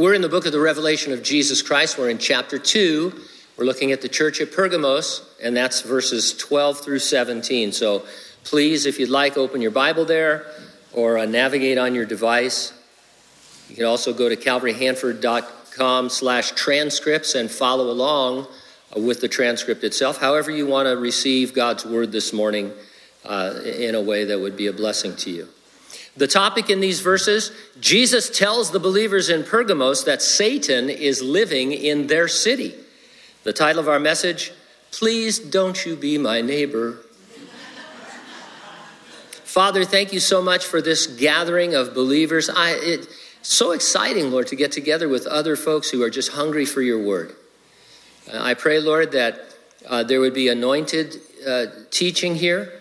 We're in the book of the Revelation of Jesus Christ. We're in chapter 2. We're looking at the church at Pergamos, and that's verses 12 through 17. So please, if you'd like, open your Bible there or navigate on your device. You can also go to calvaryhanford.com/transcripts and follow along with the transcript itself. However you want to receive God's word this morning in a way that would be a blessing to you. The topic in these verses, Jesus tells the believers in Pergamos that Satan is living in their city. The title of our message, Please Don't You Be My Neighbor. Father, thank you so much for this gathering of believers. It's so exciting, Lord, to get together with other folks who are just hungry for your word. I pray, Lord, that there would be anointed teaching here.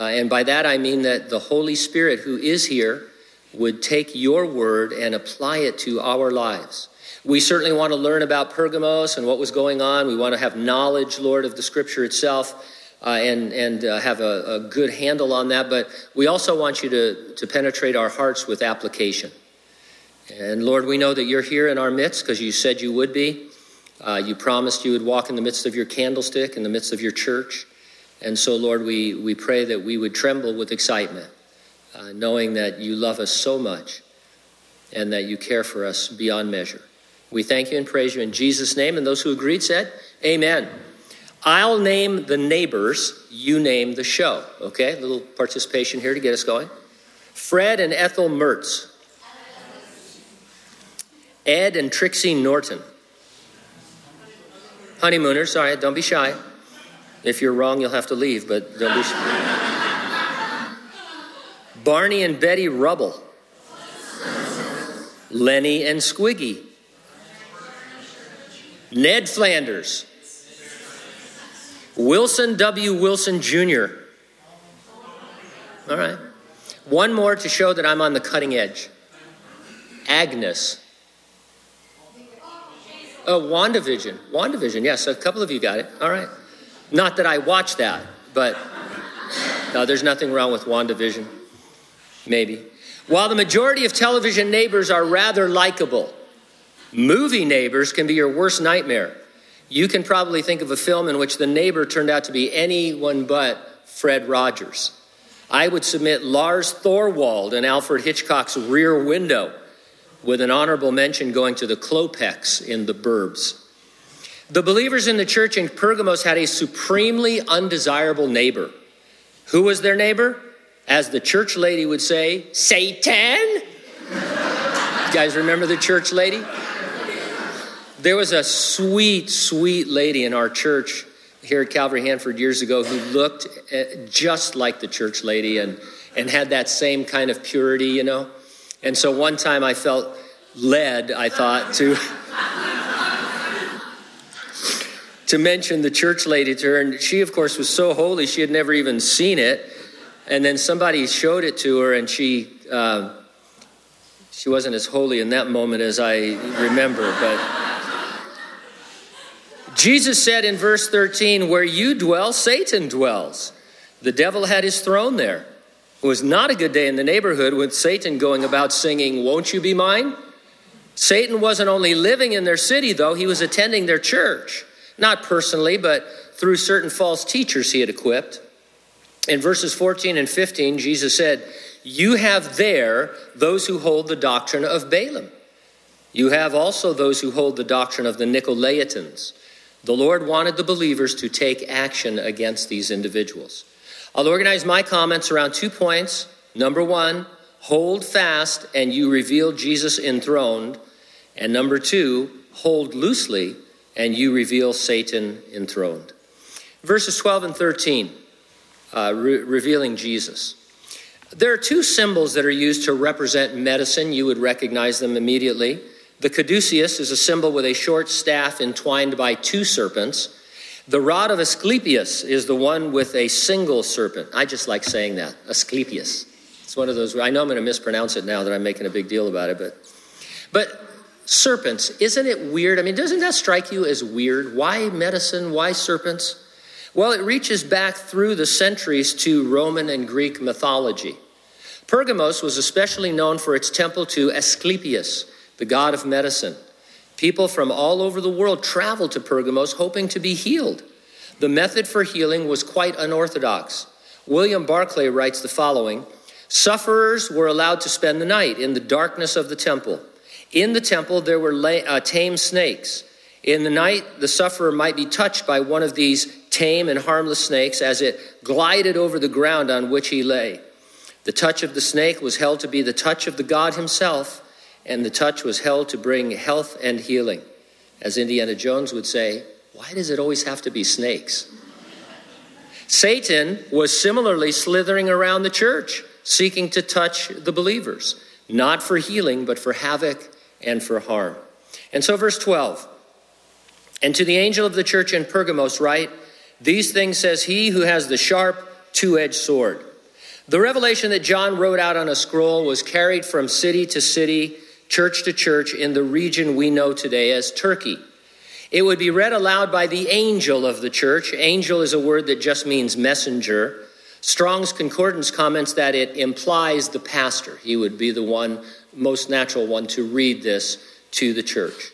And by that, I mean that the Holy Spirit who is here would take your word and apply it to our lives. We certainly want to learn about Pergamos and what was going on. We want to have knowledge, Lord, of the Scripture itself and have a good handle on that. But we also want you to penetrate our hearts with application. And, Lord, we know that you're here in our midst because you said you would be. You promised you would walk in the midst of your candlestick, in the midst of your church. And so, Lord, we pray that we would tremble with excitement, knowing that you love us so much and that you care for us beyond measure. We thank you and praise you in Jesus' name. And those who agreed said, amen. I'll name the neighbors, you name the show. Okay, a little participation here to get us going. Fred and Ethel Mertz. Ed and Trixie Norton. Honeymooners, sorry, don't be shy. If you're wrong, you'll have to leave, but don't be shy. Barney and Betty Rubble. Lenny and Squiggy. Ned Flanders. Wilson W. Wilson Jr. All right. One more to show that I'm on the cutting edge. Agnes. Oh, WandaVision. WandaVision, yes, a couple of you got it. All right. Not that I watch that, but no, there's nothing wrong with WandaVision. Maybe. While the majority of television neighbors are rather likable, movie neighbors can be your worst nightmare. You can probably think of a film in which the neighbor turned out to be anyone but Fred Rogers. I would submit Lars Thorwald in Alfred Hitchcock's Rear Window with an honorable mention going to the Klopeks in The Burbs. The believers in the church in Pergamos had a supremely undesirable neighbor. Who was their neighbor? As the church lady would say, Satan. You guys remember the church lady? There was a sweet, sweet lady in our church here at Calvary Hanford years ago who looked just like the church lady and had that same kind of purity, you know. And so one time I felt led, I thought, to mention the church lady to her. And she, of course, was so holy she had never even seen it. And then somebody showed it to her, and she wasn't as holy in that moment as I remember, but... Jesus said in verse 13, where you dwell, Satan dwells. The devil had his throne there. It was not a good day in the neighborhood with Satan going about singing, won't you be mine? Satan wasn't only living in their city, though. He was attending their church. Not personally, but through certain false teachers he had equipped. In verses 14 and 15, Jesus said, you have there those who hold the doctrine of Balaam. You have also those who hold the doctrine of the Nicolaitans. The Lord wanted the believers to take action against these individuals. I'll organize my comments around 2 points. Number one, hold fast and you reveal Jesus enthroned. And number two, hold loosely and you reveal Satan enthroned. Verses 12 and 13, revealing Jesus. There are two symbols that are used to represent medicine. You would recognize them immediately. The caduceus is a symbol with a short staff entwined by two serpents. The rod of Asclepius is the one with a single serpent. I just like saying that, Asclepius. It's one of those, I know I'm going to mispronounce it now that I'm making a big deal about it, but serpents, isn't it weird? I mean, doesn't that strike you as weird? Why medicine? Why serpents? Well, it reaches back through the centuries to Roman and Greek mythology. Pergamos was especially known for its temple to Asclepius, the god of medicine. People from all over the world traveled to Pergamos hoping to be healed. The method for healing was quite unorthodox. William Barclay writes the following: sufferers were allowed to spend the night in the darkness of the temple. In the temple, there were tame snakes. In the night, the sufferer might be touched by one of these tame and harmless snakes as it glided over the ground on which he lay. The touch of the snake was held to be the touch of the God himself, and the touch was held to bring health and healing. As Indiana Jones would say, why does it always have to be snakes? Satan was similarly slithering around the church, seeking to touch the believers, not for healing, but for havoc and for harm. And so verse 12, and to the angel of the church in Pergamos write, these things says he who has the sharp two-edged sword. The revelation that John wrote out on a scroll was carried from city to city, church to church in the region we know today as Turkey. It would be read aloud by the angel of the church. Angel is a word that just means messenger. Strong's Concordance comments that it implies the pastor. He would be the one, most natural one, to read this to the church.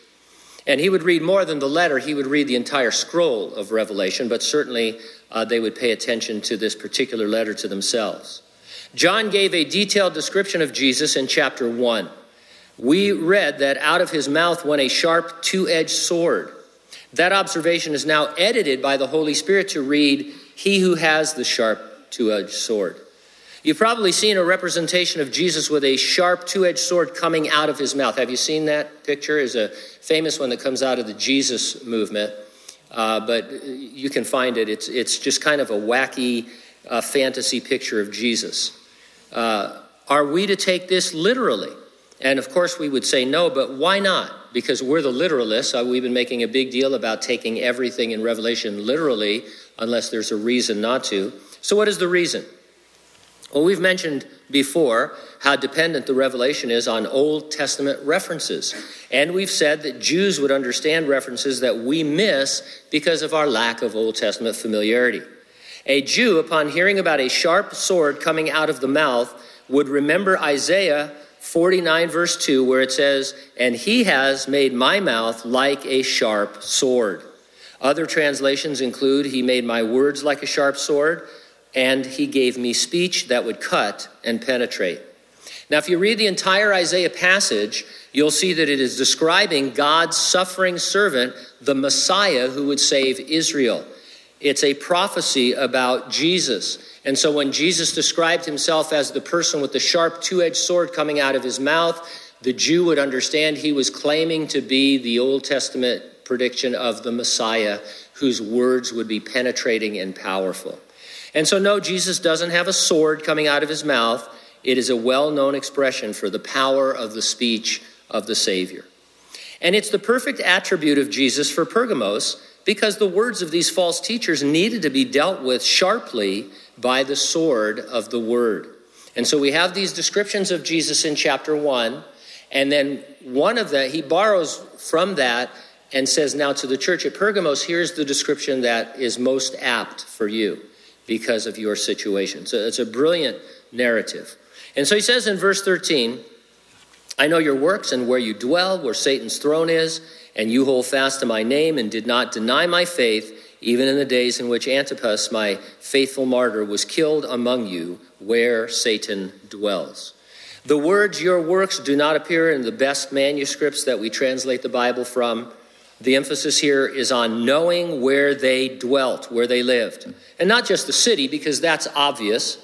And he would read more than the letter. He would read the entire scroll of Revelation, but certainly they would pay attention to this particular letter to themselves. John gave a detailed description of Jesus in chapter 1. We read that out of his mouth went a sharp two-edged sword. That observation is now edited by the Holy Spirit to read, he who has the sharp two-edged sword. You've probably seen a representation of Jesus with a sharp two-edged sword coming out of his mouth. Have you seen that picture? It's a famous one that comes out of the Jesus movement, but you can find it. It's just kind of a wacky fantasy picture of Jesus. Are we to take this literally? And of course we would say no, but why not? Because we're the literalists. We've been making a big deal about taking everything in Revelation literally, unless there's a reason not to. So what is the reason? Well, we've mentioned before how dependent the Revelation is on Old Testament references. And we've said that Jews would understand references that we miss because of our lack of Old Testament familiarity. A Jew, upon hearing about a sharp sword coming out of the mouth, would remember Isaiah 49 verse 2, where it says, and he has made my mouth like a sharp sword. Other translations include, he made my words like a sharp sword, and he gave me speech that would cut and penetrate. Now, if you read the entire Isaiah passage, you'll see that it is describing God's suffering servant, the Messiah who would save Israel. It's a prophecy about Jesus. And so when Jesus described himself as the person with the sharp two-edged sword coming out of his mouth, the Jew would understand he was claiming to be the Old Testament prediction of the Messiah, whose words would be penetrating and powerful. And so no, Jesus doesn't have a sword coming out of his mouth. It is a well-known expression for the power of the speech of the Savior. And it's the perfect attribute of Jesus for Pergamos, because the words of these false teachers needed to be dealt with sharply by the sword of the word. And so we have these descriptions of Jesus in chapter 1, and then one of that, he borrows from that and says, now to the church at Pergamos, here's the description that is most apt for you because of your situation. So it's a brilliant narrative. And so he says in verse 13, I know your works and where you dwell, where Satan's throne is, and you hold fast to my name and did not deny my faith, even in the days in which Antipas, my faithful martyr, was killed among you, where Satan dwells. The words, your works, do not appear in the best manuscripts that we translate the Bible from. The emphasis here is on knowing where they dwelt, where they lived. And not just the city, because that's obvious.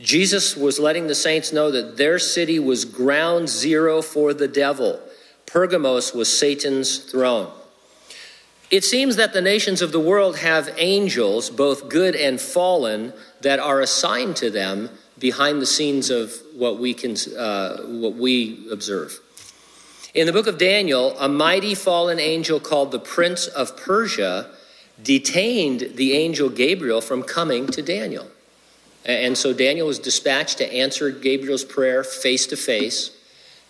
Jesus was letting the saints know that their city was ground zero for the devil. Pergamos was Satan's throne. It seems that the nations of the world have angels, both good and fallen, that are assigned to them behind the scenes of what we observe. In the book of Daniel, a mighty fallen angel called the Prince of Persia detained the angel Gabriel from coming to Daniel. And so Daniel was dispatched to answer Gabriel's prayer face to face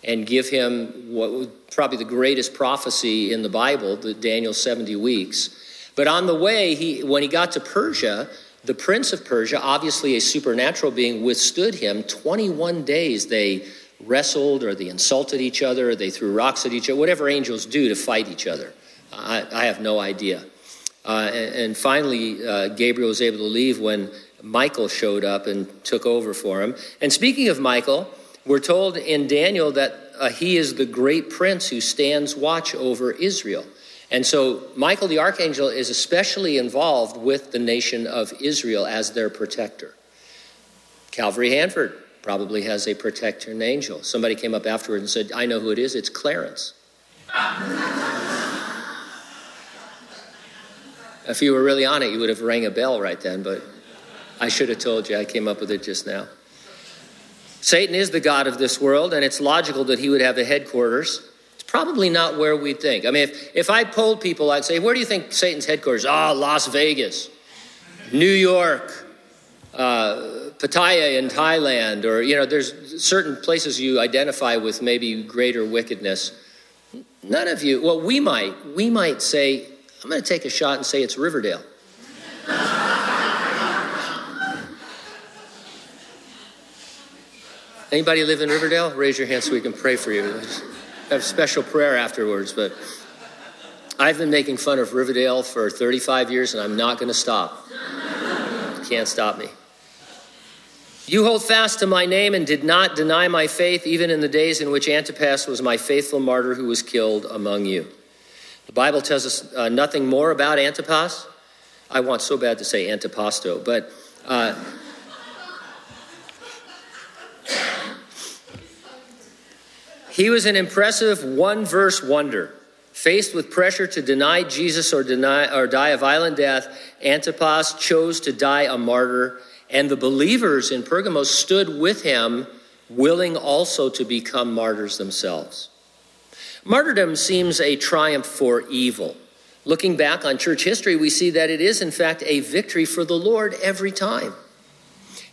and give him what was probably the greatest prophecy in the Bible, the Daniel 70 weeks. But on the way, when he got to Persia, the Prince of Persia, obviously a supernatural being, withstood him. 21 days they wrestled or they insulted each other, or they threw rocks at each other, whatever angels do to fight each other. I have no idea. And finally, Gabriel was able to leave when Michael showed up and took over for him. And speaking of Michael, we're told in Daniel that he is the great prince who stands watch over Israel. And so Michael the archangel is especially involved with the nation of Israel as their protector. Calvary Hanford probably has a protector and angel. Somebody came up afterward and said, I know who it is. It's Clarence. If you were really on it, you would have rang a bell right then, but I should have told you. I came up with it just now. Satan is the god of this world, and it's logical that he would have a headquarters. It's probably not where we think. I mean, if I polled people, I'd say, where do you think Satan's headquarters? Las Vegas, New York, Pattaya in Thailand, or, there's certain places you identify with maybe greater wickedness. None of you, well, we might say, I'm going to take a shot and say it's Riverdale. Anybody live in Riverdale? Raise your hand so we can pray for you. I have special prayer afterwards, but I've been making fun of Riverdale for 35 years, and I'm not going to stop. You can't stop me. You hold fast to my name and did not deny my faith, even in the days in which Antipas was my faithful martyr who was killed among you. The Bible tells us nothing more about Antipas. I want so bad to say Antipasto, but... He was an impressive one-verse wonder. Faced with pressure to deny Jesus or die a violent death, Antipas chose to die a martyr, and the believers in Pergamos stood with him, willing also to become martyrs themselves. Martyrdom seems a triumph for evil. Looking back on church history, we see that it is, in fact, a victory for the Lord every time.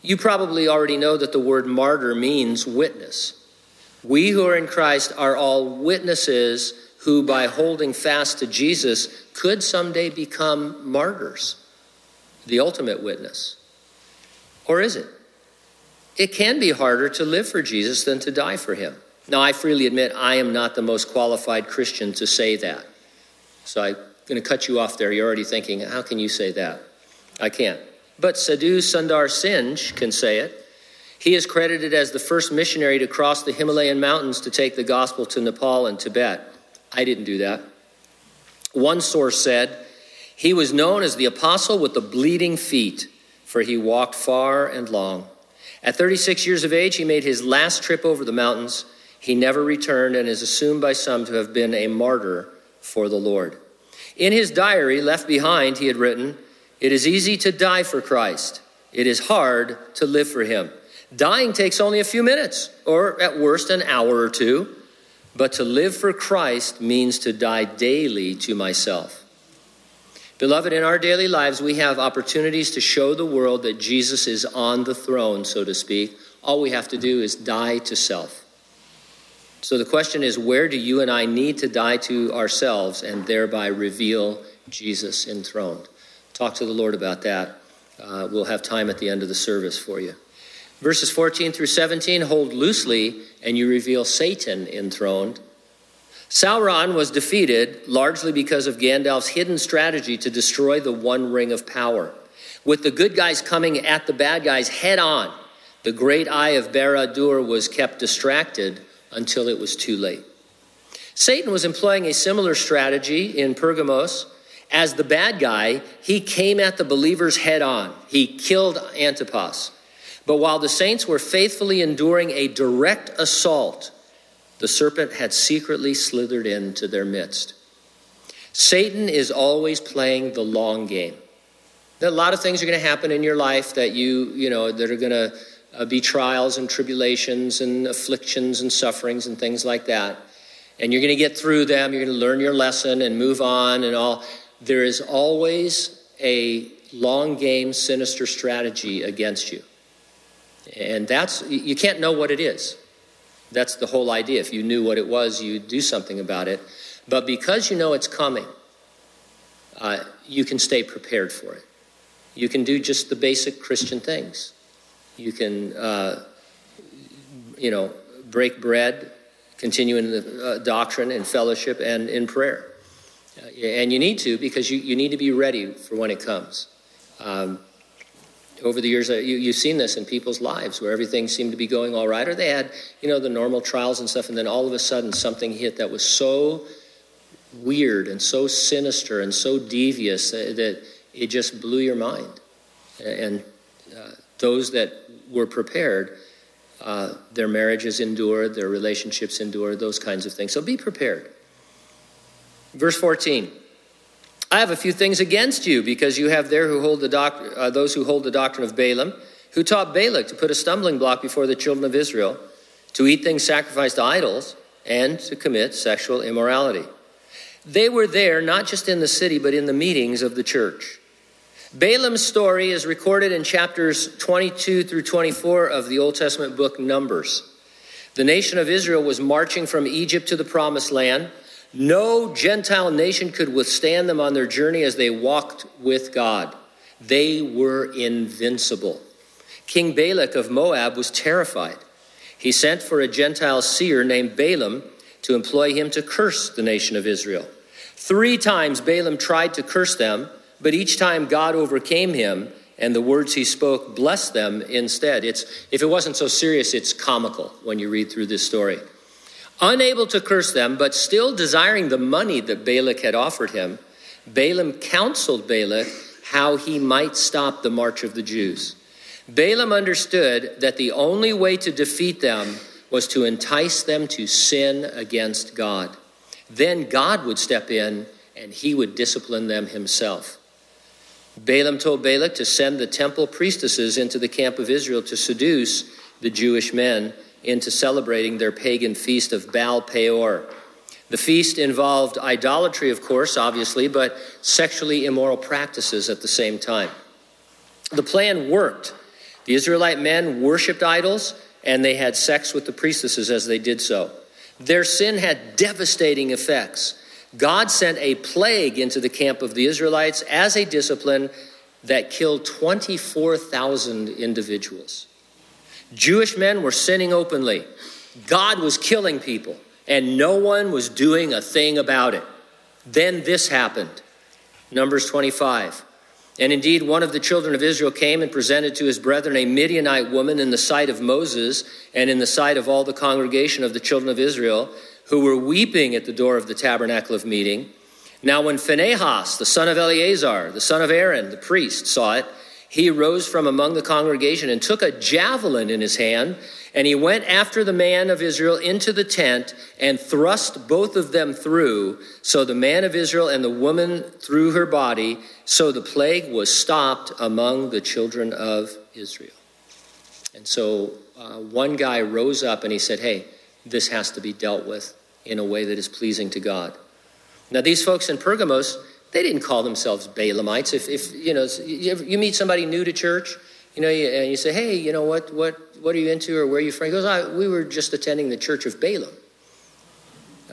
You probably already know that the word martyr means witness. We who are in Christ are all witnesses who, by holding fast to Jesus, could someday become martyrs, the ultimate witness. Or is it? It can be harder to live for Jesus than to die for him. Now, I freely admit I am not the most qualified Christian to say that. So I'm going to cut you off there. You're already thinking, how can you say that? I can't. But Sadhu Sundar Singh can say it. He is credited as the first missionary to cross the Himalayan mountains to take the gospel to Nepal and Tibet. I didn't do that. One source said, he was known as the apostle with the bleeding feet, for he walked far and long. At 36 years of age, he made his last trip over the mountains. He never returned and is assumed by some to have been a martyr for the Lord. In his diary, left behind, he had written, "It is easy to die for Christ. It is hard to live for him. Dying takes only a few minutes, or at worst an hour or two. But to live for Christ means to die daily to myself." Beloved, in our daily lives, we have opportunities to show the world that Jesus is on the throne, so to speak. All we have to do is die to self. So the question is, where do you and I need to die to ourselves and thereby reveal Jesus enthroned? Talk to the Lord about that. We'll have time at the end of the service for you. Verses 14 through 17, hold loosely, and you reveal Satan enthroned. Sauron was defeated largely because of Gandalf's hidden strategy to destroy the One Ring of Power. With the good guys coming at the bad guys head on, the Great Eye of Barad-dûr was kept distracted until it was too late. Satan was employing a similar strategy in Pergamos. As the bad guy, he came at the believers head on. He killed Antipas. But while the saints were faithfully enduring a direct assault, the serpent had secretly slithered into their midst. Satan is always playing the long game. There are a lot of things are going to happen in your life that that are going to be trials and tribulations and afflictions and sufferings and things like that. And you're going to get through them. You're going to learn your lesson and move on and all. There is always a long game, sinister strategy against you. And you can't know what it is. That's the whole idea. If you knew what it was, you'd do something about it. But because you know it's coming, you can stay prepared for it. You can do just the basic Christian things. You can, break bread, continue in the doctrine and fellowship and in prayer. And you need to, because you need to be ready for when it comes. Over the years, you've seen this in people's lives where everything seemed to be going all right, or they had, the normal trials and stuff, and then all of a sudden something hit that was so weird and so sinister and so devious that it just blew your mind. And those that were prepared, their marriages endured, their relationships endured, those kinds of things. So be prepared. Verse 14. I have a few things against you, because you have there who hold those who hold the doctrine of Balaam, who taught Balak to put a stumbling block before the children of Israel, to eat things sacrificed to idols, and to commit sexual immorality. They were there not just in the city, but in the meetings of the church. Balaam's story is recorded in chapters 22 through 24 of the Old Testament book Numbers. The nation of Israel was marching from Egypt to the Promised Land. No Gentile nation could withstand them on their journey as they walked with God. They were invincible. King Balak of Moab was terrified. He sent for a Gentile seer named Balaam to employ him to curse the nation of Israel. 3 times Balaam tried to curse them, but each time God overcame him, and the words he spoke blessed them instead. If it wasn't so serious, it's comical when you read through this story. Unable to curse them, but still desiring the money that Balak had offered him, Balaam counseled Balak how he might stop the march of the Jews. Balaam understood that the only way to defeat them was to entice them to sin against God. Then God would step in and he would discipline them himself. Balaam told Balak to send the temple priestesses into the camp of Israel to seduce the Jewish men into celebrating their pagan feast of Baal Peor. The feast involved idolatry, of course, obviously, but sexually immoral practices at the same time. The plan worked. The Israelite men worshipped idols, and they had sex with the priestesses as they did so. Their sin had devastating effects. God sent a plague into the camp of the Israelites as a discipline that killed 24,000 individuals. Jewish men were sinning openly. God was killing people, and no one was doing a thing about it. Then this happened. Numbers 25. And indeed, one of the children of Israel came and presented to his brethren a Midianite woman in the sight of Moses and in the sight of all the congregation of the children of Israel, who were weeping at the door of the tabernacle of meeting. Now when Phinehas, the son of Eleazar, the son of Aaron, the priest, saw it, he rose from among the congregation and took a javelin in his hand, and he went after the man of Israel into the tent and thrust both of them through. So the man of Israel and the woman through her body. So the plague was stopped among the children of Israel. And so one guy rose up and he said, hey, this has to be dealt with in a way that is pleasing to God. Now, these folks in Pergamos, they didn't call themselves Balaamites. If you meet somebody new to church, and you say, hey, what are you into, or where are you from? He goes, we were just attending the church of Balaam.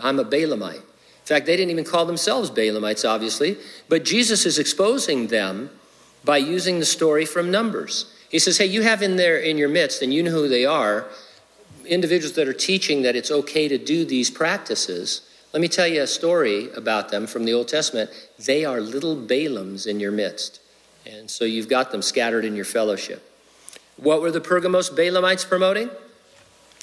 I'm a Balaamite. In fact, they didn't even call themselves Balaamites, obviously. But Jesus is exposing them by using the story from Numbers. He says, hey, you have in your midst, and you know who they are, individuals that are teaching that it's okay to do these practices. Let me tell you a story about them from the Old Testament. They are little Balaams in your midst. And so you've got them scattered in your fellowship. What were the Pergamos Balaamites promoting?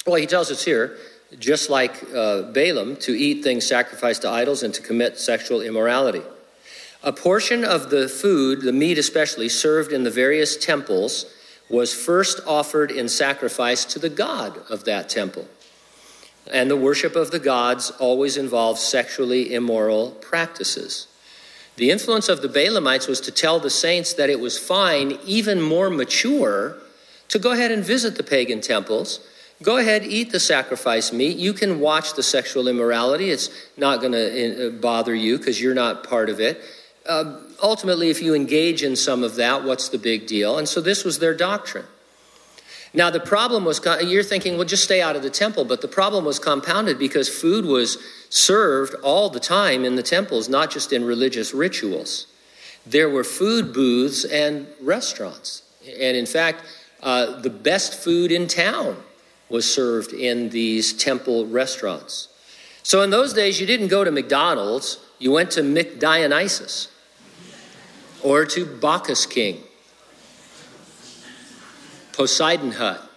Well, he tells us here, just like Balaam, to eat things sacrificed to idols and to commit sexual immorality. A portion of the food, the meat especially, served in the various temples was first offered in sacrifice to the god of that temple. And the worship of the gods always involves sexually immoral practices. The influence of the Balaamites was to tell the saints that it was fine, even more mature, to go ahead and visit the pagan temples. Go ahead, eat the sacrifice meat. You can watch the sexual immorality. It's not going to bother you because you're not part of it. Ultimately, if you engage in some of that, what's the big deal? And so this was their doctrine. Now, the problem was, you're thinking, well, just stay out of the temple. But the problem was compounded because food was served all the time in the temples, not just in religious rituals. There were food booths and restaurants. And in fact, the best food in town was served in these temple restaurants. So in those days, you didn't go to McDonald's. You went to McDionysus or to Bacchus King, Poseidon Hut,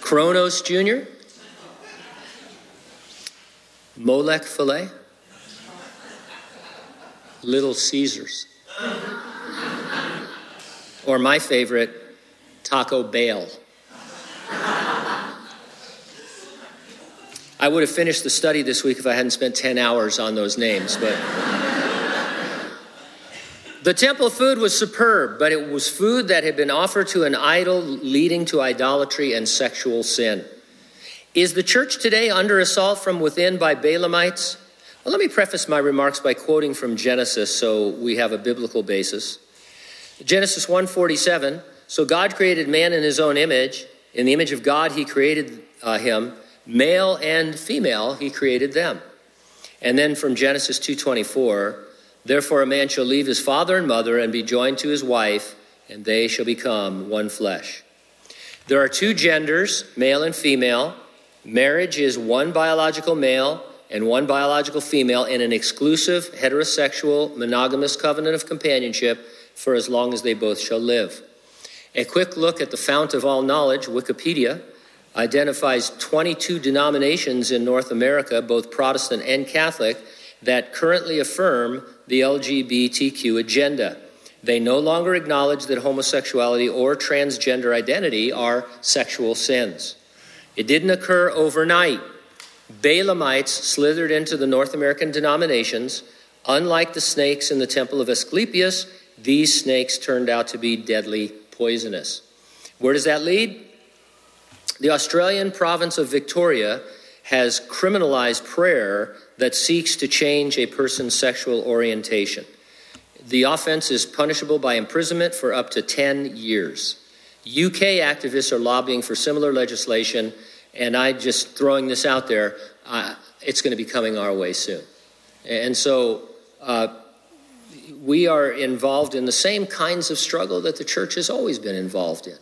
Kronos Jr., Molech Filet, Little Caesars, or my favorite, Taco Bell. I would have finished the study this week if I hadn't spent 10 hours on those names, but the temple food was superb, but it was food that had been offered to an idol, leading to idolatry and sexual sin. Is the church today under assault from within by Balaamites? Well, let me preface my remarks by quoting from Genesis so we have a biblical basis. Genesis 1:47, so God created man in his own image. In the image of God, he created him. Male and female, he created them. And then from Genesis 2:24, therefore a man shall leave his father and mother and be joined to his wife, and they shall become one flesh. There are two genders, male and female. Marriage is one biological male and one biological female in an exclusive, heterosexual, monogamous covenant of companionship for as long as they both shall live. A quick look at the fount of all knowledge, Wikipedia, identifies 22 denominations in North America, both Protestant and Catholic, that currently affirm the LGBTQ agenda. They no longer acknowledge that homosexuality or transgender identity are sexual sins. It didn't occur overnight. Balaamites slithered into the North American denominations. Unlike the snakes in the temple of Asclepius, these snakes turned out to be deadly poisonous. Where does that lead? The Australian province of Victoria has criminalized prayer that seeks to change a person's sexual orientation. The offense is punishable by imprisonment for up to 10 years. UK activists are lobbying for similar legislation, and I'm just throwing this out there. It's going to be coming our way soon. And so we are involved in the same kinds of struggle that the church has always been involved in.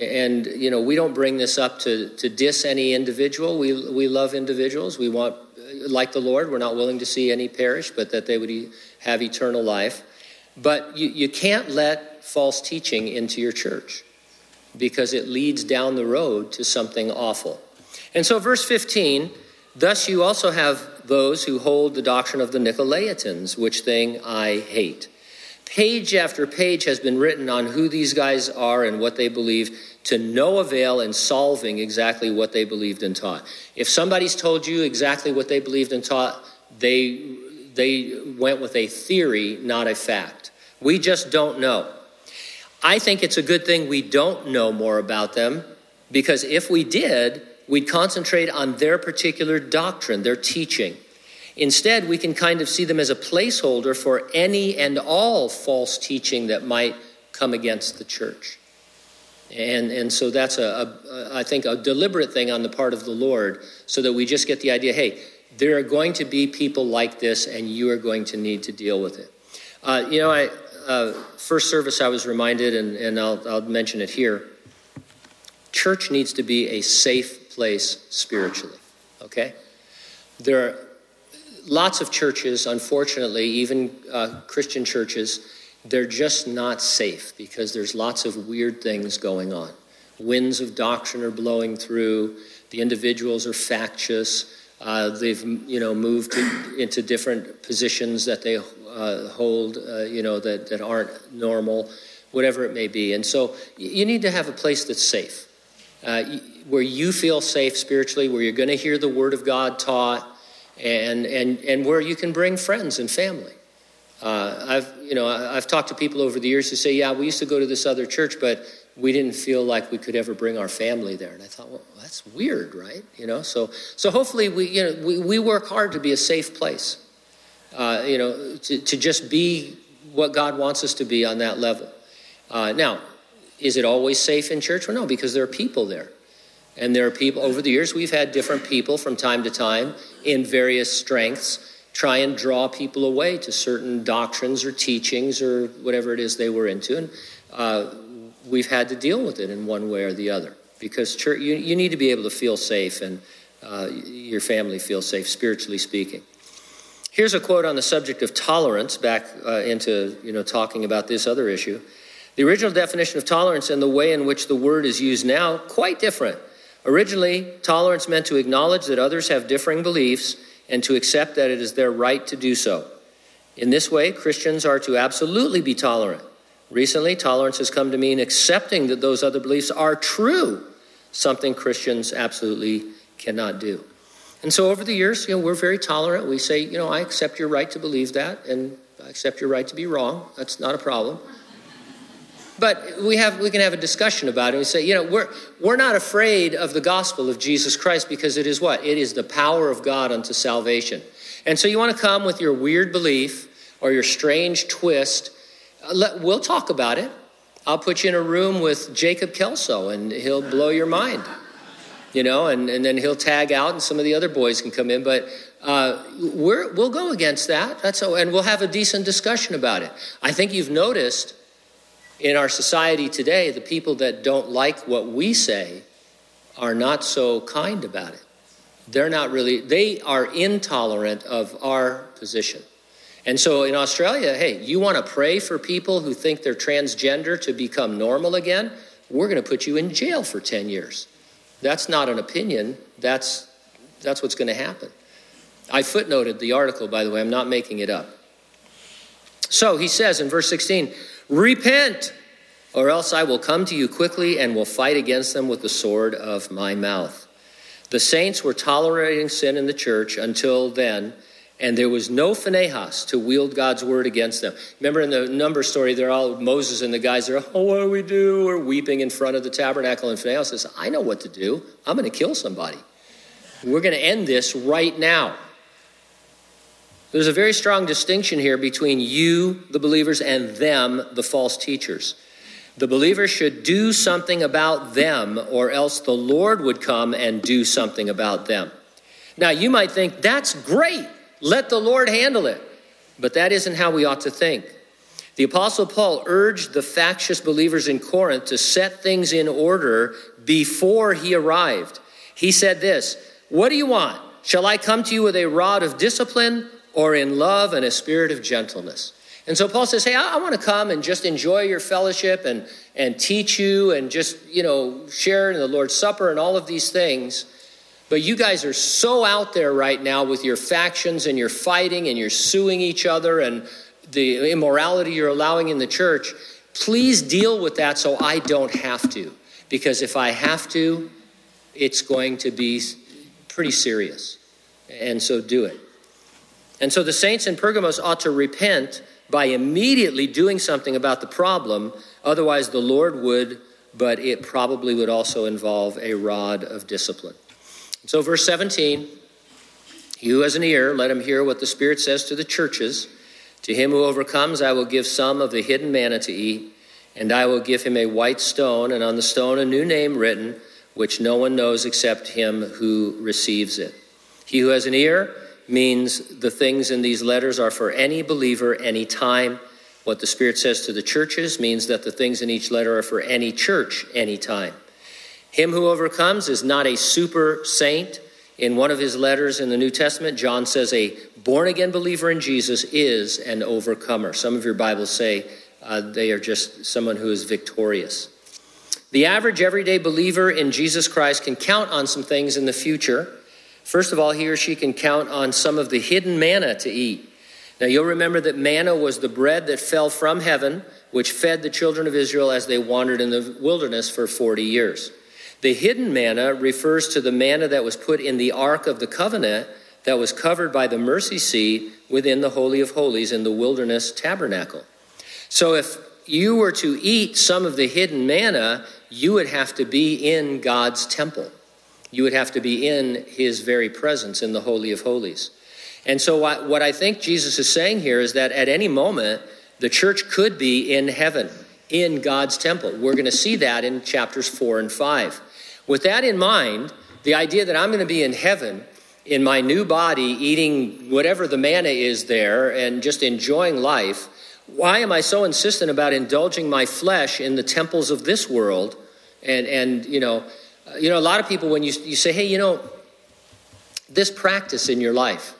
And, you know, we don't bring this up to diss any individual. We love individuals. We want, like the Lord, we're not willing to see any perish, but that they would have eternal life. But you can't let false teaching into your church because it leads down the road to something awful. And so verse 15, thus you also have those who hold the doctrine of the Nicolaitans, which thing I hate. Page after page has been written on who these guys are and what they believe, to no avail in solving exactly what they believed and taught. If somebody's told you exactly what they believed and taught, they went with a theory, not a fact. We just don't know. I think it's a good thing we don't know more about them, because if we did, we'd concentrate on their particular doctrine, their teaching. Instead, we can kind of see them as a placeholder for any and all false teaching that might come against the church. And so that's, I think, a deliberate thing on the part of the Lord, so that we just get the idea, hey, there are going to be people like this, and you are going to need to deal with it. First service I was reminded, and I'll mention it here, church needs to be a safe place spiritually, okay? There are lots of churches, unfortunately, even Christian churches, they're just not safe because there's lots of weird things going on. Winds of doctrine are blowing through. The individuals are factious. They've, moved into different positions that they hold, that aren't normal, whatever it may be. And so you need to have a place that's safe, where you feel safe spiritually, where you're going to hear the Word of God taught, and where you can bring friends and family. I've talked to people over the years who say, yeah, we used to go to this other church, but we didn't feel like we could ever bring our family there. And I thought, well, that's weird, right? So hopefully we work hard to be a safe place, to just be what God wants us to be on that level. Now, is it always safe in church? Well, no, because there are people there. And there are people, over the years, we've had different people from time to time in various strengths try and draw people away to certain doctrines or teachings or whatever it is they were into. And we've had to deal with it in one way or the other because church, you need to be able to feel safe and your family feels safe, spiritually speaking. Here's a quote on the subject of tolerance, back into talking about this other issue. The original definition of tolerance and the way in which the word is used now, quite different. Originally, tolerance meant to acknowledge that others have differing beliefs and to accept that it is their right to do so. In this way, Christians are to absolutely be tolerant. Recently, tolerance has come to mean accepting that those other beliefs are true, something Christians absolutely cannot do. And so over the years, we're very tolerant. We say, I accept your right to believe that, and I accept your right to be wrong. That's not a problem. But we can have a discussion about it. We say, we're not afraid of the gospel of Jesus Christ because it is what? It is the power of God unto salvation. And so you want to come with your weird belief or your strange twist. We'll talk about it. I'll put you in a room with Jacob Kelso, and he'll blow your mind, and then he'll tag out, and some of the other boys can come in. But we'll go against that. And we'll have a decent discussion about it. I think you've noticed in our society today, the people that don't like what we say are not so kind about it. They are intolerant of our position. And so in Australia, hey, you want to pray for people who think they're transgender to become normal again? We're going to put you in jail for 10 years. That's not an opinion. That's what's going to happen. I footnoted the article, by the way. I'm not making it up. So he says in verse 16, repent, or else I will come to you quickly and will fight against them with the sword of my mouth. The saints were tolerating sin in the church until then, and there was no Phinehas to wield God's word against them. Remember in the Numbers story, they're all, Moses and the guys are, what do we do? We're weeping in front of the tabernacle, and Phinehas says, I know what to do. I'm going to kill somebody. We're going to end this right now. There's a very strong distinction here between you, the believers, and them, the false teachers. The believers should do something about them, or else the Lord would come and do something about them. Now, you might think, that's great. Let the Lord handle it. But that isn't how we ought to think. The Apostle Paul urged the factious believers in Corinth to set things in order before he arrived. He said this, what do you want? Shall I come to you with a rod of discipline, or in love and a spirit of gentleness? And so Paul says, hey, I want to come and just enjoy your fellowship and teach you and just, share in the Lord's Supper and all of these things. But you guys are so out there right now with your factions and your fighting and you're suing each other and the immorality you're allowing in the church. Please deal with that so I don't have to. Because if I have to, it's going to be pretty serious. And so do it. And so the saints in Pergamos ought to repent by immediately doing something about the problem. Otherwise, the Lord would, but it probably would also involve a rod of discipline. So verse 17, he who has an ear, let him hear what the Spirit says to the churches. To him who overcomes, I will give some of the hidden manna to eat, and I will give him a white stone, and on the stone a new name written, which no one knows except him who receives it. He who has an ear means the things in these letters are for any believer, any time. What the Spirit says to the churches means that the things in each letter are for any church, any time. Him who overcomes is not a super saint. In one of his letters in the New Testament, John says a born-again believer in Jesus is an overcomer. Some of your Bibles say they are just someone who is victorious. The average everyday believer in Jesus Christ can count on some things in the future. First of all, he or she can count on some of the hidden manna to eat. Now, you'll remember that manna was the bread that fell from heaven, which fed the children of Israel as they wandered in the wilderness for 40 years. The hidden manna refers to the manna that was put in the Ark of the Covenant that was covered by the mercy seat within the Holy of Holies in the wilderness tabernacle. So if you were to eat some of the hidden manna, you would have to be in God's temple. You would have to be in his very presence in the Holy of Holies. And so what I think Jesus is saying here is that at any moment, the church could be in heaven, in God's temple. We're going to see that in chapters 4 and 5. With that in mind, the idea that I'm going to be in heaven in my new body, eating whatever the manna is there and just enjoying life. Why am I so insistent about indulging my flesh in the temples of this world and You know, a lot of people, when you say, hey, you know, this practice in your life,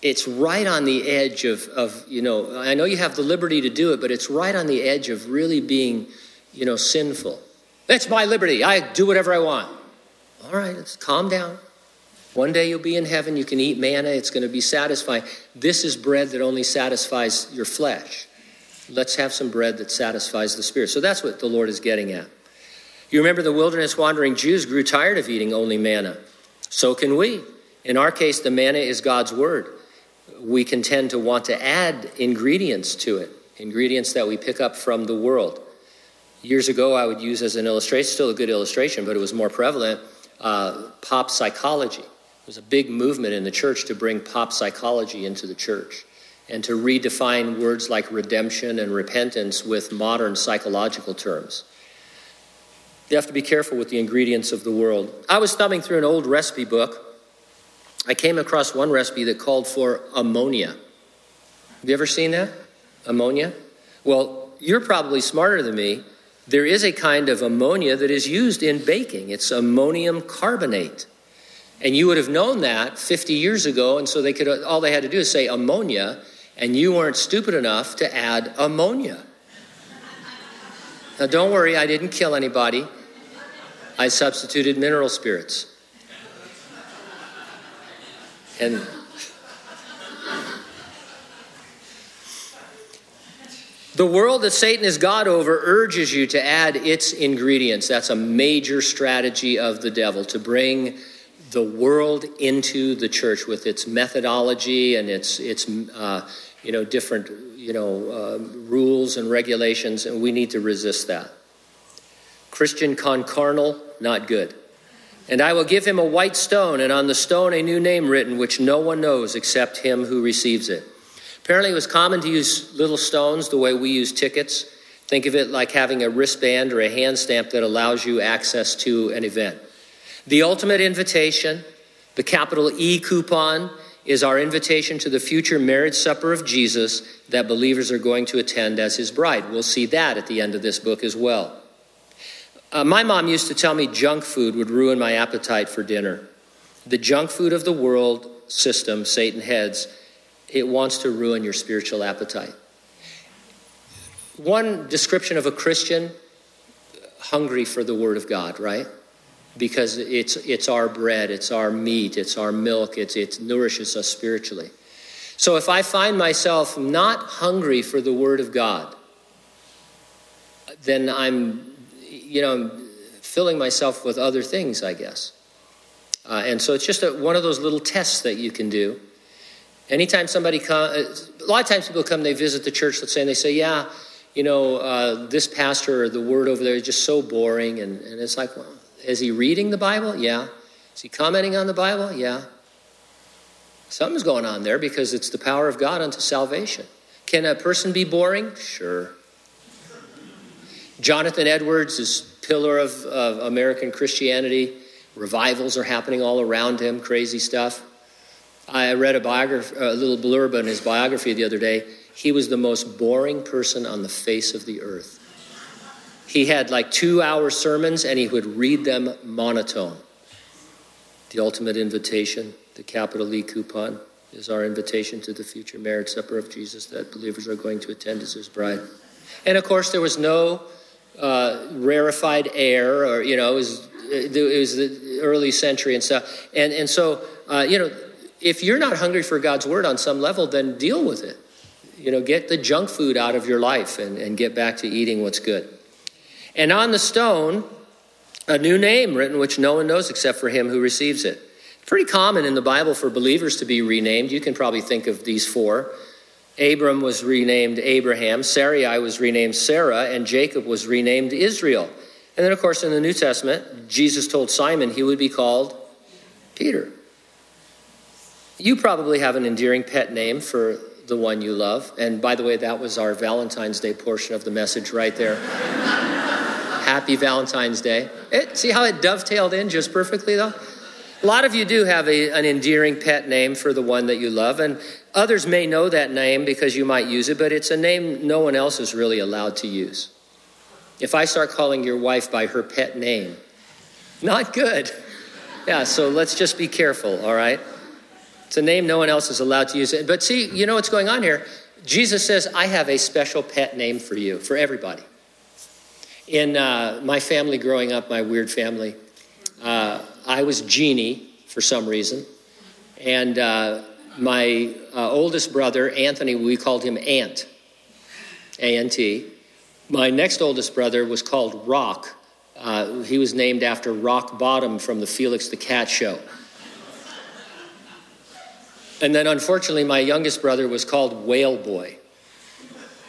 it's right on the edge of, you know, I know you have the liberty to do it, but it's right on the edge of really being, you know, sinful. That's my liberty. I do whatever I want. All right, let's calm down. One day you'll be in heaven. You can eat manna. It's going to be satisfying. This is bread that only satisfies your flesh. Let's have some bread that satisfies the spirit. So that's what the Lord is getting at. You remember the wilderness wandering Jews grew tired of eating only manna. So can we. In our case, the manna is God's word. We can tend to want to add ingredients to it, ingredients that we pick up from the world. Years ago, I would use as an illustration, still a good illustration, but it was more prevalent, pop psychology. It was a big movement in the church to bring pop psychology into the church and to redefine words like redemption and repentance with modern psychological terms. You have to be careful with the ingredients of the world. I was thumbing through an old recipe book. I came across one recipe that called for ammonia. Have you ever seen that? Ammonia? Well, you're probably smarter than me. There is a kind of ammonia that is used in baking. It's ammonium carbonate. And you would have known that 50 years ago, and so they could, all they had to do is say ammonia, and you weren't stupid enough to add ammonia. Now, don't worry, I didn't kill anybody. I substituted mineral spirits. And the world that Satan is God over urges you to add its ingredients. That's a major strategy of the devil, to bring the world into the church with its methodology and its you know, different, you know, rules and regulations. And we need to resist that. Christian concarnal, not good. And I will give him a white stone, and on the stone a new name written, which no one knows except him who receives it. Apparently it was common to use little stones the way we use tickets. Think of it like having a wristband or a hand stamp that allows you access to an event. The ultimate invitation, the capital E coupon, is our invitation to the future marriage supper of Jesus that believers are going to attend as his bride. We'll see that at the end of this book as well. My mom used to tell me junk food would ruin my appetite for dinner. The junk food of the world system, Satan heads, it wants to ruin your spiritual appetite. One description of a Christian, hungry for the word of God, right? Because it's our bread, it's our meat, it's our milk, it nourishes us spiritually. So if I find myself not hungry for the word of God, then I'm filling myself with other things, I guess. And so it's just one of those little tests that you can do. Anytime somebody comes, a lot of times people come, they visit the church, let's say, and they say, yeah, you know, this pastor or the word over there is just so boring. And it's like, well, is he reading the Bible? Yeah. Is he commenting on the Bible? Yeah. Something's going on there because it's the power of God unto salvation. Can a person be boring? Sure. Jonathan Edwards is pillar of American Christianity. Revivals are happening all around him, crazy stuff. I read a little blurb on his biography the other day. He was the most boring person on the face of the earth. He had like 2-hour sermons and he would read them monotone. The ultimate invitation, the capital E coupon, is our invitation to the future marriage supper of Jesus that believers are going to attend as his bride. And of course, there was no rarefied air, or, you know, it was the early century and stuff. And so, you know, if you're not hungry for God's word on some level, then deal with it. You know, get the junk food out of your life and get back to eating what's good. And on the stone, a new name written, which no one knows except for him who receives it. Pretty common in the Bible for believers to be renamed. You can probably think of these four. Abram was renamed Abraham. Sarai was renamed Sarah. And Jacob was renamed Israel. And then, of course, in the New Testament, Jesus told Simon he would be called Peter. You probably have an endearing pet name for the one you love. And by the way, that was our Valentine's Day portion of the message right there. Happy Valentine's Day. See how it dovetailed in just perfectly, though? A lot of you do have an endearing pet name for the one that you love, and others may know that name because you might use it, but it's a name no one else is really allowed to use. If I start calling your wife by her pet name, Not good. Yeah, so let's just be careful, all right? It's a name no one else is allowed to use. But see, you know what's going on here? Jesus says, I have a special pet name for you, for everybody. In my family growing up, my weird family, I was Jeannie for some reason. And my oldest brother, Anthony, we called him Ant, A-N-T. My next oldest brother was called Rock. He was named after Rock Bottom from the Felix the Cat show. And then, unfortunately, my youngest brother was called Whale Boy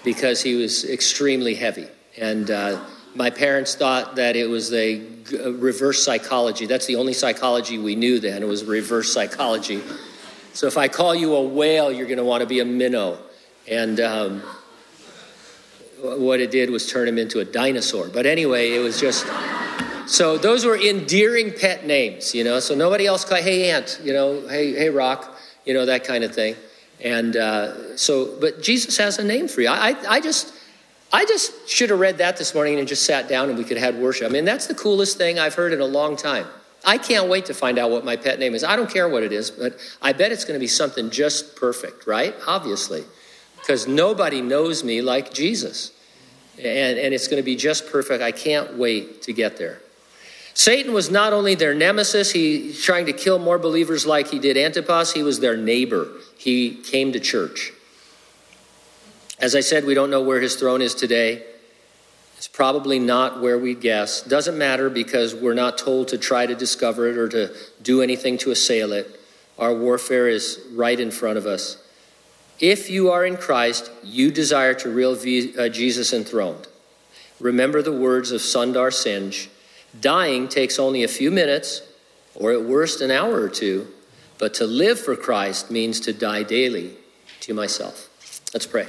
because he was extremely heavy. And my parents thought that it was a reverse psychology. That's the only psychology we knew then. It was reverse psychology. So if I call you a whale, you're going to want to be a minnow. And what it did was turn him into a dinosaur. But anyway, it was just... So those were endearing pet names, you know. So nobody else called, hey, Ant, you know, hey, Rock. You know, that kind of thing. And but Jesus has a name for you. I just should have read that this morning and just sat down and we could have had worship. I mean, that's the coolest thing I've heard in a long time. I can't wait to find out what my pet name is. I don't care what it is, but I bet it's going to be something just perfect, right? Obviously, because nobody knows me like Jesus. And it's going to be just perfect. I can't wait to get there. Satan was not only their nemesis, he trying to kill more believers like he did Antipas, he was their neighbor. He came to church. As I said, we don't know where his throne is today. It's probably not where we guess. Doesn't matter because we're not told to try to discover it or to do anything to assail it. Our warfare is right in front of us. If you are in Christ, you desire to real Jesus enthroned. Remember the words of Sundar Singh. Dying takes only a few minutes, or at worst an hour or two, but to live for Christ means to die daily to myself. Let's pray.